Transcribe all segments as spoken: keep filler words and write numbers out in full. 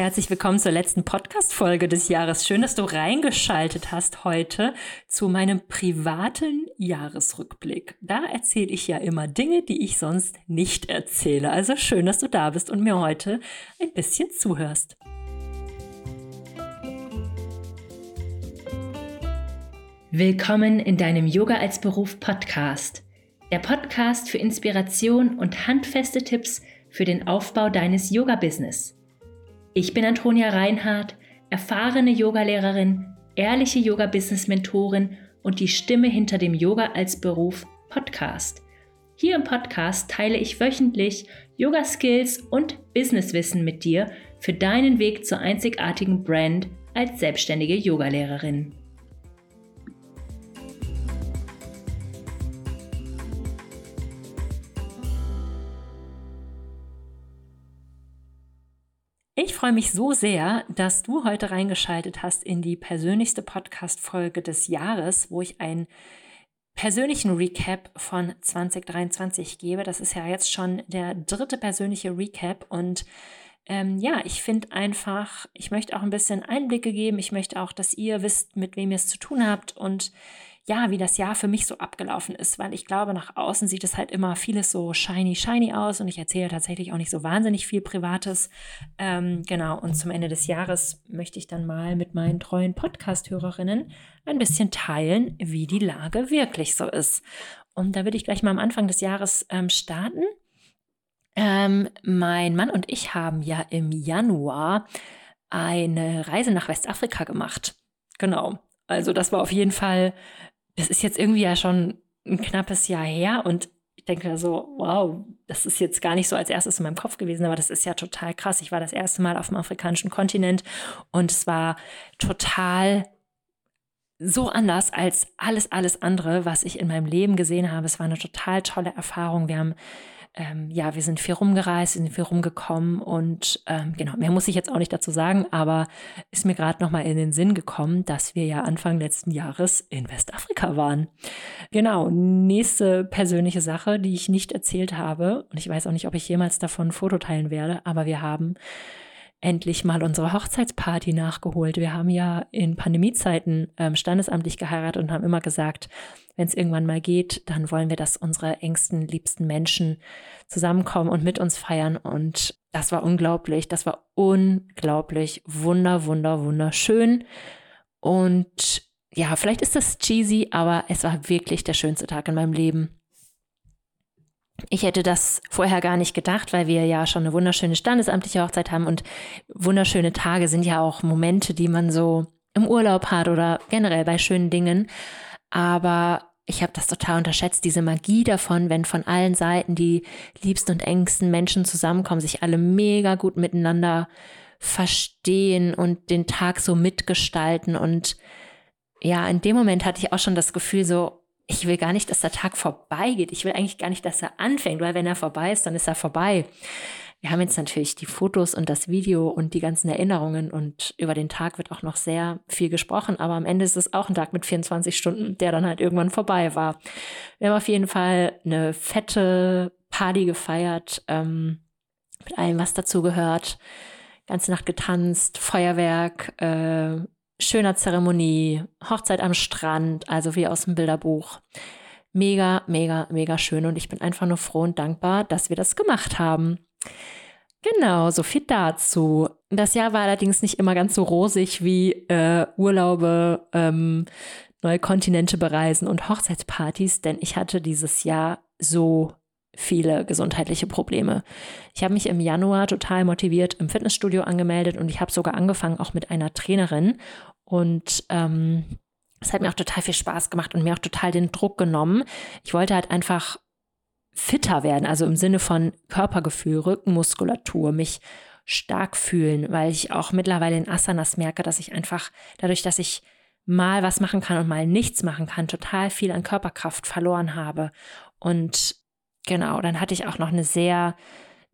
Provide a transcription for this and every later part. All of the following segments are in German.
Herzlich willkommen zur letzten Podcast-Folge des Jahres. Schön, dass du reingeschaltet hast heute zu meinem privaten Jahresrückblick. Da erzähle ich ja immer Dinge, die ich sonst nicht erzähle. Also schön, dass du da bist und mir heute ein bisschen zuhörst. Willkommen in deinem Yoga als Beruf Podcast. Der Podcast für Inspiration und handfeste Tipps für den Aufbau deines Yoga-Business. Ich bin Antonia Reinhard, erfahrene Yogalehrerin, ehrliche Yoga-Business-Mentorin und die Stimme hinter dem Yoga als Beruf Podcast. Hier im Podcast teile ich wöchentlich Yoga-Skills und Businesswissen mit dir für deinen Weg zur einzigartigen Brand als selbstständige Yogalehrerin. Ich freue mich so sehr, dass du heute reingeschaltet hast in die persönlichste Podcast-Folge des Jahres, wo ich einen persönlichen Recap von zwanzig dreiundzwanzig gebe. Das ist ja jetzt schon der dritte persönliche Recap und ähm, ja, ich finde einfach, ich möchte auch ein bisschen Einblicke geben. Ich möchte auch, dass ihr wisst, mit wem ihr es zu tun habt und ja, wie das Jahr für mich so abgelaufen ist, weil ich glaube, nach außen sieht es halt immer vieles so shiny, shiny aus und ich erzähle tatsächlich auch nicht so wahnsinnig viel Privates. Ähm, genau, und zum Ende des Jahres möchte ich dann mal mit meinen treuen Podcast-Hörerinnen ein bisschen teilen, wie die Lage wirklich so ist. Und da würde ich gleich mal am Anfang des Jahres ähm, starten. Ähm, mein Mann und ich haben ja im Januar eine Reise nach Westafrika gemacht. Genau. Also das war auf jeden Fall, das ist jetzt irgendwie ja schon ein knappes Jahr her und ich denke so, wow, das ist jetzt gar nicht so als erstes in meinem Kopf gewesen, aber das ist ja total krass. Ich war das erste Mal auf dem afrikanischen Kontinent und es war total so anders als alles, alles andere, was ich in meinem Leben gesehen habe. Es war eine total tolle Erfahrung. Wir haben Ähm, ja, wir sind viel rumgereist, wir sind viel rumgekommen und ähm, genau, mehr muss ich jetzt auch nicht dazu sagen, aber ist mir gerade nochmal in den Sinn gekommen, dass wir ja Anfang letzten Jahres in Westafrika waren. Genau, nächste persönliche Sache, die ich nicht erzählt habe und ich weiß auch nicht, ob ich jemals davon ein Foto teilen werde, aber wir haben endlich mal unsere Hochzeitsparty nachgeholt. Wir haben ja in Pandemiezeiten ähm, standesamtlich geheiratet und haben immer gesagt, wenn es irgendwann mal geht, dann wollen wir, dass unsere engsten, liebsten Menschen zusammenkommen und mit uns feiern. Und das war unglaublich, das war unglaublich, wunder, wunder, wunderschön. Und ja, vielleicht ist das cheesy, aber es war wirklich der schönste Tag in meinem Leben. Ich hätte das vorher gar nicht gedacht, weil wir ja schon eine wunderschöne standesamtliche Hochzeit haben und wunderschöne Tage sind ja auch Momente, die man so im Urlaub hat oder generell bei schönen Dingen. Aber ich habe das total unterschätzt, diese Magie davon, wenn von allen Seiten die liebsten und engsten Menschen zusammenkommen, sich alle mega gut miteinander verstehen und den Tag so mitgestalten. Und ja, in dem Moment hatte ich auch schon das Gefühl so, ich will gar nicht, dass der Tag vorbeigeht. Ich will eigentlich gar nicht, dass er anfängt, weil wenn er vorbei ist, dann ist er vorbei. Wir haben jetzt natürlich die Fotos und das Video und die ganzen Erinnerungen und über den Tag wird auch noch sehr viel gesprochen, aber am Ende ist es auch ein Tag mit vierundzwanzig Stunden, der dann halt irgendwann vorbei war. Wir haben auf jeden Fall eine fette Party gefeiert, ähm, mit allem, was dazu gehört. Ganze Nacht getanzt, Feuerwerk, äh, schöner Zeremonie, Hochzeit am Strand, also wie aus dem Bilderbuch. Mega, mega, mega schön und ich bin einfach nur froh und dankbar, dass wir das gemacht haben. Genau, so viel dazu. Das Jahr war allerdings nicht immer ganz so rosig wie äh, Urlaube, ähm, neue Kontinente bereisen und Hochzeitspartys, denn ich hatte dieses Jahr so viele gesundheitliche Probleme. Ich habe mich im Januar total motiviert im Fitnessstudio angemeldet und ich habe sogar angefangen, auch mit einer Trainerin. Und ähm, es hat mir auch total viel Spaß gemacht und mir auch total den Druck genommen. Ich wollte halt einfach fitter werden, also im Sinne von Körpergefühl, Rückenmuskulatur, mich stark fühlen, weil ich auch mittlerweile in Asanas merke, dass ich einfach dadurch, dass ich mal was machen kann und mal nichts machen kann, total viel an Körperkraft verloren habe. Und genau, dann hatte ich auch noch eine sehr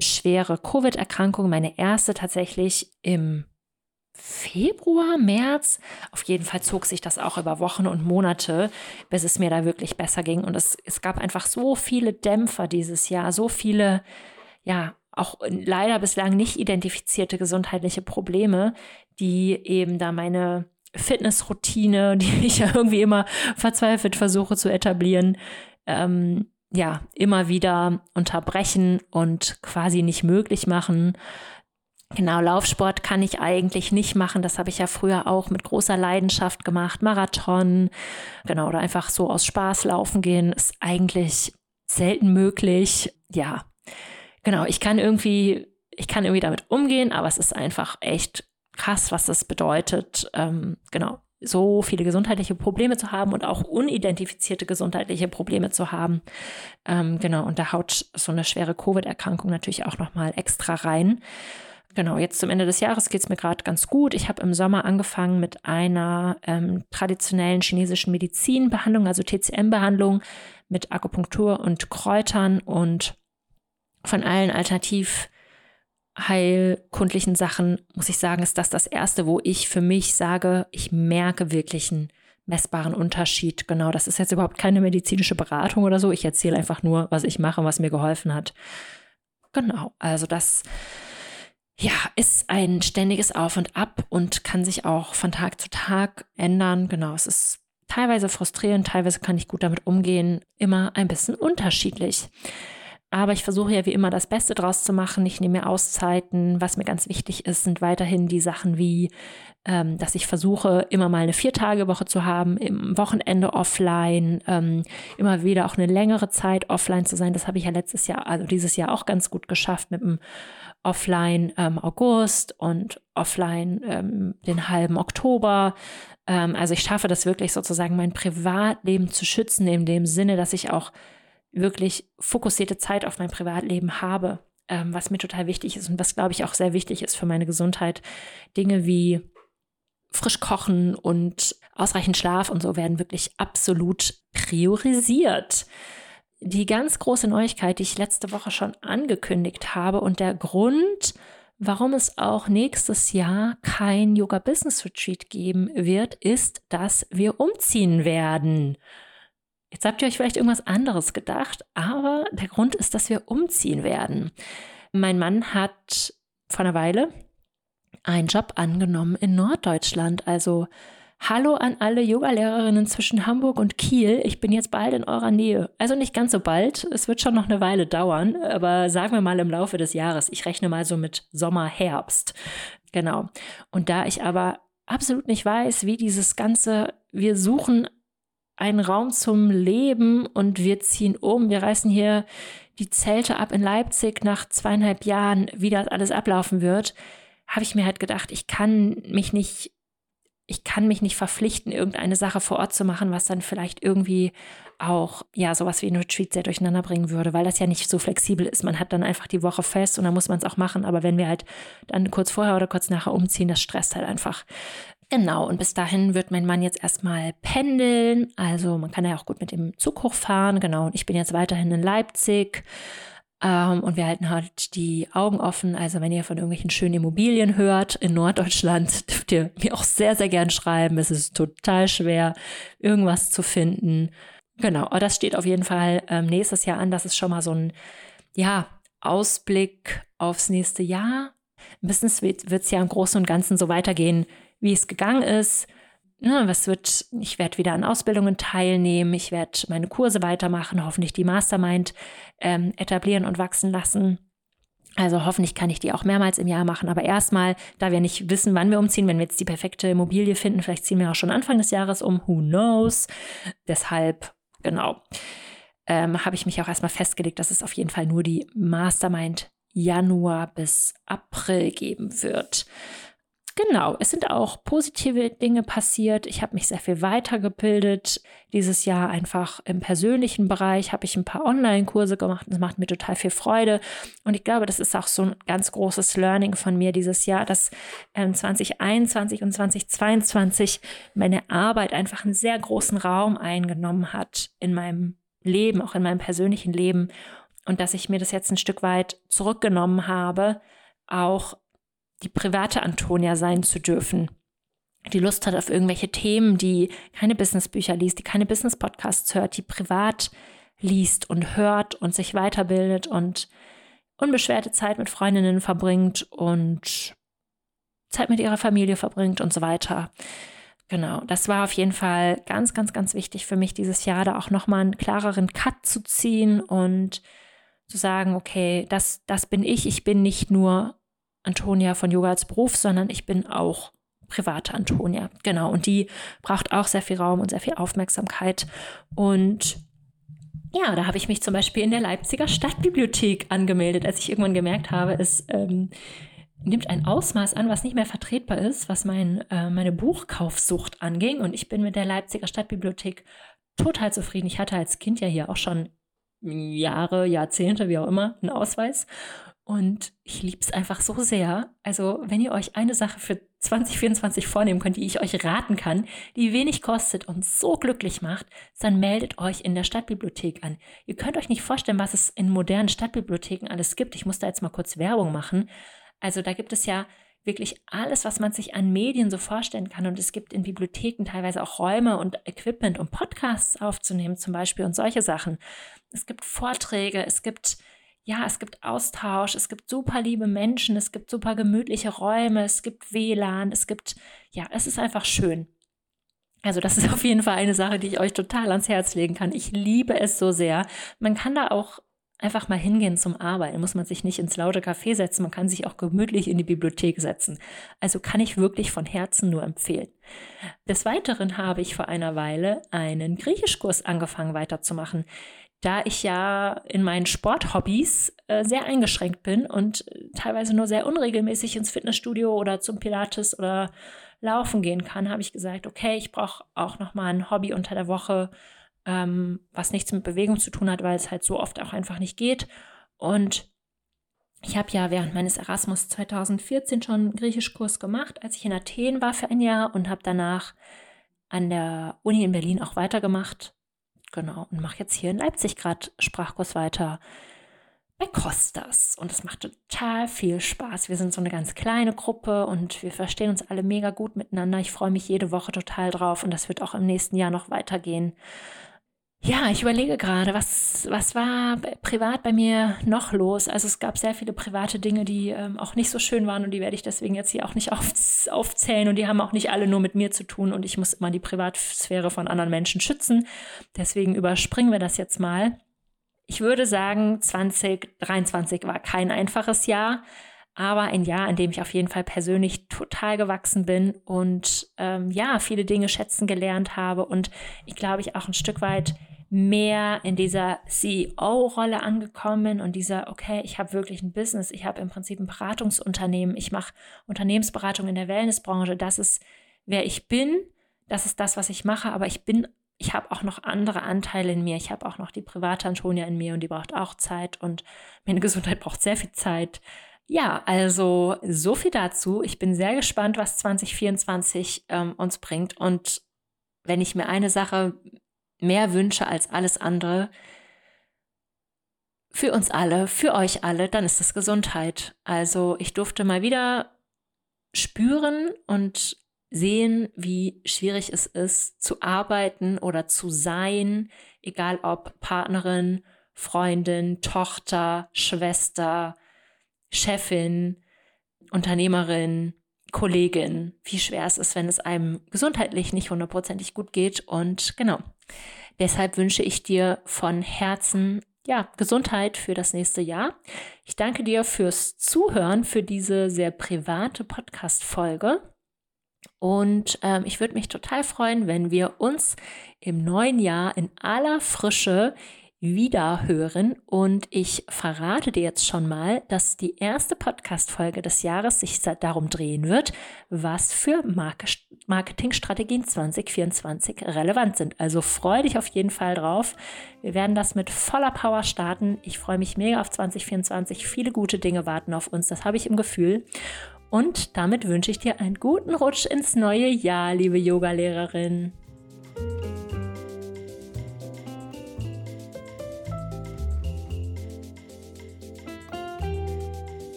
schwere Covid-Erkrankung, meine erste tatsächlich im Februar, März. Auf jeden Fall zog sich das auch über Wochen und Monate, bis es mir da wirklich besser ging. Und es, es gab einfach so viele Dämpfer dieses Jahr, so viele, ja, auch leider bislang nicht identifizierte gesundheitliche Probleme, die eben da meine Fitnessroutine, die ich ja irgendwie immer verzweifelt versuche zu etablieren, ähm, ja, immer wieder unterbrechen und quasi nicht möglich machen. Genau, Laufsport kann ich eigentlich nicht machen. Das habe ich ja früher auch mit großer Leidenschaft gemacht. Marathon, genau, oder einfach so aus Spaß laufen gehen, ist eigentlich selten möglich. Ja, genau, ich kann irgendwie, ich kann irgendwie damit umgehen, aber es ist einfach echt krass, was das bedeutet, ähm, genau, so viele gesundheitliche Probleme zu haben und auch unidentifizierte gesundheitliche Probleme zu haben. Ähm, genau, und da haut so eine schwere Covid-Erkrankung natürlich auch nochmal extra rein. Genau, jetzt zum Ende des Jahres geht es mir gerade ganz gut. Ich habe im Sommer angefangen mit einer ähm, traditionellen chinesischen Medizinbehandlung, also T C M-Behandlung mit Akupunktur und Kräutern und von allen alternativ heilkundlichen Sachen, muss ich sagen, ist das das Erste, wo ich für mich sage, ich merke wirklich einen messbaren Unterschied. Genau, das ist jetzt überhaupt keine medizinische Beratung oder so. Ich erzähle einfach nur, was ich mache und was mir geholfen hat. Genau, also das ja, ist ein ständiges Auf und Ab und kann sich auch von Tag zu Tag ändern. Genau, es ist teilweise frustrierend, teilweise kann ich gut damit umgehen, immer ein bisschen unterschiedlich. Aber ich versuche ja wie immer das Beste draus zu machen. Ich nehme mir Auszeiten. Was mir ganz wichtig ist, sind weiterhin die Sachen wie, ähm, dass ich versuche, immer mal eine Vier-Tage-Woche zu haben, im Wochenende offline, ähm, immer wieder auch eine längere Zeit offline zu sein. Das habe ich ja letztes Jahr, also dieses Jahr auch ganz gut geschafft mit dem Offline ähm, August und Offline ähm, den halben Oktober. Ähm, also ich schaffe das wirklich sozusagen, mein Privatleben zu schützen, in dem Sinne, dass ich auch wirklich fokussierte Zeit auf mein Privatleben habe, ähm, was mir total wichtig ist und was, glaube ich, auch sehr wichtig ist für meine Gesundheit. Dinge wie frisch kochen und ausreichend Schlaf und so werden wirklich absolut priorisiert. Die ganz große Neuigkeit, die ich letzte Woche schon angekündigt habe und der Grund, warum es auch nächstes Jahr kein Yoga-Business-Retreat geben wird, ist, dass wir umziehen werden. Jetzt habt ihr euch vielleicht irgendwas anderes gedacht, aber der Grund ist, dass wir umziehen werden. Mein Mann hat vor einer Weile einen Job angenommen in Norddeutschland. Also hallo an alle Yogalehrerinnen zwischen Hamburg und Kiel. Ich bin jetzt bald in eurer Nähe. Also nicht ganz so bald. Es wird schon noch eine Weile dauern, aber sagen wir mal im Laufe des Jahres. Ich rechne mal so mit Sommer, Herbst. Genau. Und da ich aber absolut nicht weiß, wie dieses ganze, wir suchen ein Raum zum Leben und wir ziehen um. Wir reißen hier die Zelte ab in Leipzig nach zweieinhalb Jahren, wie das alles ablaufen wird, habe ich mir halt gedacht, ich kann mich nicht, ich kann mich nicht verpflichten, irgendeine Sache vor Ort zu machen, was dann vielleicht irgendwie auch, ja, sowas wie ein Retreat sehr durcheinander bringen würde, weil das ja nicht so flexibel ist. Man hat dann einfach die Woche fest und dann muss man es auch machen. Aber wenn wir halt dann kurz vorher oder kurz nachher umziehen, das stresst halt einfach. Genau, und bis dahin wird mein Mann jetzt erstmal pendeln, also man kann ja auch gut mit dem Zug hochfahren, genau, und ich bin jetzt weiterhin in Leipzig ähm, und wir halten halt die Augen offen, also wenn ihr von irgendwelchen schönen Immobilien hört in Norddeutschland, dürft ihr mir auch sehr, sehr gern schreiben, es ist total schwer, irgendwas zu finden, genau, aber das steht auf jeden Fall ähm, nächstes Jahr an, das ist schon mal so ein, ja, Ausblick aufs nächste Jahr. Im Business wird es ja im Großen und Ganzen so weitergehen, wie es gegangen ist. Na, was wird, ich werde wieder an Ausbildungen teilnehmen, ich werde meine Kurse weitermachen, hoffentlich die Mastermind ähm, etablieren und wachsen lassen. Also hoffentlich kann ich die auch mehrmals im Jahr machen. Aber erstmal, da wir nicht wissen, wann wir umziehen, wenn wir jetzt die perfekte Immobilie finden, vielleicht ziehen wir auch schon Anfang des Jahres um, who knows. Deshalb, genau, ähm, habe ich mich auch erstmal festgelegt, dass es auf jeden Fall nur die Mastermind Januar bis April geben wird. Genau, es sind auch positive Dinge passiert. Ich habe mich sehr viel weitergebildet. Dieses Jahr einfach im persönlichen Bereich habe ich ein paar Online-Kurse gemacht. Das macht mir total viel Freude. Und ich glaube, das ist auch so ein ganz großes Learning von mir dieses Jahr, dass ähm, zwanzig einundzwanzig und zwanzig zweiundzwanzig meine Arbeit einfach einen sehr großen Raum eingenommen hat in meinem Leben, auch in meinem persönlichen Leben. Und dass ich mir das jetzt ein Stück weit zurückgenommen habe, auch die private Antonia sein zu dürfen, die Lust hat auf irgendwelche Themen, die keine Businessbücher liest, die keine Business-Podcasts hört, die privat liest und hört und sich weiterbildet und unbeschwerte Zeit mit Freundinnen verbringt und Zeit mit ihrer Familie verbringt und so weiter. Genau, das war auf jeden Fall ganz, ganz, ganz wichtig für mich dieses Jahr, da auch nochmal einen klareren Cut zu ziehen und zu sagen, okay, das, das bin ich, ich bin nicht nur Antonia von Yoga als Beruf, sondern ich bin auch private Antonia, genau. Und die braucht auch sehr viel Raum und sehr viel Aufmerksamkeit. Und ja, da habe ich mich zum Beispiel in der Leipziger Stadtbibliothek angemeldet, als ich irgendwann gemerkt habe, es ähm, nimmt ein Ausmaß an, was nicht mehr vertretbar ist, was mein, äh, meine Buchkaufsucht anging. Und ich bin mit der Leipziger Stadtbibliothek total zufrieden. Ich hatte als Kind ja hier auch schon Jahre, Jahrzehnte, wie auch immer, einen Ausweis. Und ich liebe es einfach so sehr. Also wenn ihr euch eine Sache für zwanzig vierundzwanzig vornehmen könnt, die ich euch raten kann, die wenig kostet und so glücklich macht, dann meldet euch in der Stadtbibliothek an. Ihr könnt euch nicht vorstellen, was es in modernen Stadtbibliotheken alles gibt. Ich muss da jetzt mal kurz Werbung machen. Also da gibt es ja wirklich alles, was man sich an Medien so vorstellen kann. Und es gibt in Bibliotheken teilweise auch Räume und Equipment, um Podcasts aufzunehmen zum Beispiel und solche Sachen. Es gibt Vorträge, es gibt... Ja, es gibt Austausch, es gibt super liebe Menschen, es gibt super gemütliche Räume, es gibt W L A N, es gibt, ja, es ist einfach schön. Also das ist auf jeden Fall eine Sache, die ich euch total ans Herz legen kann. Ich liebe es so sehr. Man kann da auch einfach mal hingehen zum Arbeiten, muss man sich nicht ins laute Café setzen, man kann sich auch gemütlich in die Bibliothek setzen. Also kann ich wirklich von Herzen nur empfehlen. Des Weiteren habe ich vor einer Weile einen Griechischkurs angefangen weiterzumachen. Da ich ja in meinen Sporthobbys äh, sehr eingeschränkt bin und teilweise nur sehr unregelmäßig ins Fitnessstudio oder zum Pilates oder Laufen gehen kann, habe ich gesagt, okay, ich brauche auch nochmal ein Hobby unter der Woche, ähm, was nichts mit Bewegung zu tun hat, weil es halt so oft auch einfach nicht geht. Und ich habe ja während meines Erasmus zwanzig vierzehn schon einen Griechischkurs gemacht, als ich in Athen war für ein Jahr und habe danach an der Uni in Berlin auch weitergemacht. Genau, und mache jetzt hier in Leipzig gerade Sprachkurs weiter bei Costas. Und es macht total viel Spaß. Wir sind so eine ganz kleine Gruppe und wir verstehen uns alle mega gut miteinander. Ich freue mich jede Woche total drauf und das wird auch im nächsten Jahr noch weitergehen. Ja, ich überlege gerade, was, was war privat bei mir noch los? Also es gab sehr viele private Dinge, die ähm, auch nicht so schön waren und die werde ich deswegen jetzt hier auch nicht auf, aufzählen und die haben auch nicht alle nur mit mir zu tun und ich muss immer die Privatsphäre von anderen Menschen schützen. Deswegen überspringen wir das jetzt mal. Ich würde sagen, zwanzig dreiundzwanzig war kein einfaches Jahr, aber ein Jahr, in dem ich auf jeden Fall persönlich total gewachsen bin und ähm, ja, viele Dinge schätzen gelernt habe und ich glaube, ich auch ein Stück weit mehr in dieser C E O-Rolle angekommen und dieser, okay, ich habe wirklich ein Business, ich habe im Prinzip ein Beratungsunternehmen, ich mache Unternehmensberatung in der Wellnessbranche, das ist, wer ich bin, das ist das, was ich mache, aber ich bin, ich habe auch noch andere Anteile in mir, ich habe auch noch die private Antonia in mir und die braucht auch Zeit und meine Gesundheit braucht sehr viel Zeit. Ja, also so viel dazu. Ich bin sehr gespannt, was zwanzig vierundzwanzig ähm, uns bringt und wenn ich mir eine Sache mehr wünsche als alles andere für uns alle, für euch alle, dann ist es Gesundheit. Also ich durfte mal wieder spüren und sehen, wie schwierig es ist, zu arbeiten oder zu sein, egal ob Partnerin, Freundin, Tochter, Schwester, Chefin, Unternehmerin, Kollegin, wie schwer es ist, wenn es einem gesundheitlich nicht hundertprozentig gut geht. Und genau, deshalb wünsche ich dir von Herzen, ja, Gesundheit für das nächste Jahr. Ich danke dir fürs Zuhören, für diese sehr private Podcast-Folge. Und ähm, ich würde mich total freuen, wenn wir uns im neuen Jahr in aller Frische wiederhören und ich verrate dir jetzt schon mal, dass die erste Podcast-Folge des Jahres sich darum drehen wird, was für Marketingstrategien zwanzig vierundzwanzig relevant sind. Also freue dich auf jeden Fall drauf. Wir werden das mit voller Power starten. Ich freue mich mega auf zwanzig vierundzwanzig. Viele gute Dinge warten auf uns, das habe ich im Gefühl. Und damit wünsche ich dir einen guten Rutsch ins neue Jahr, liebe Yoga-Lehrerin.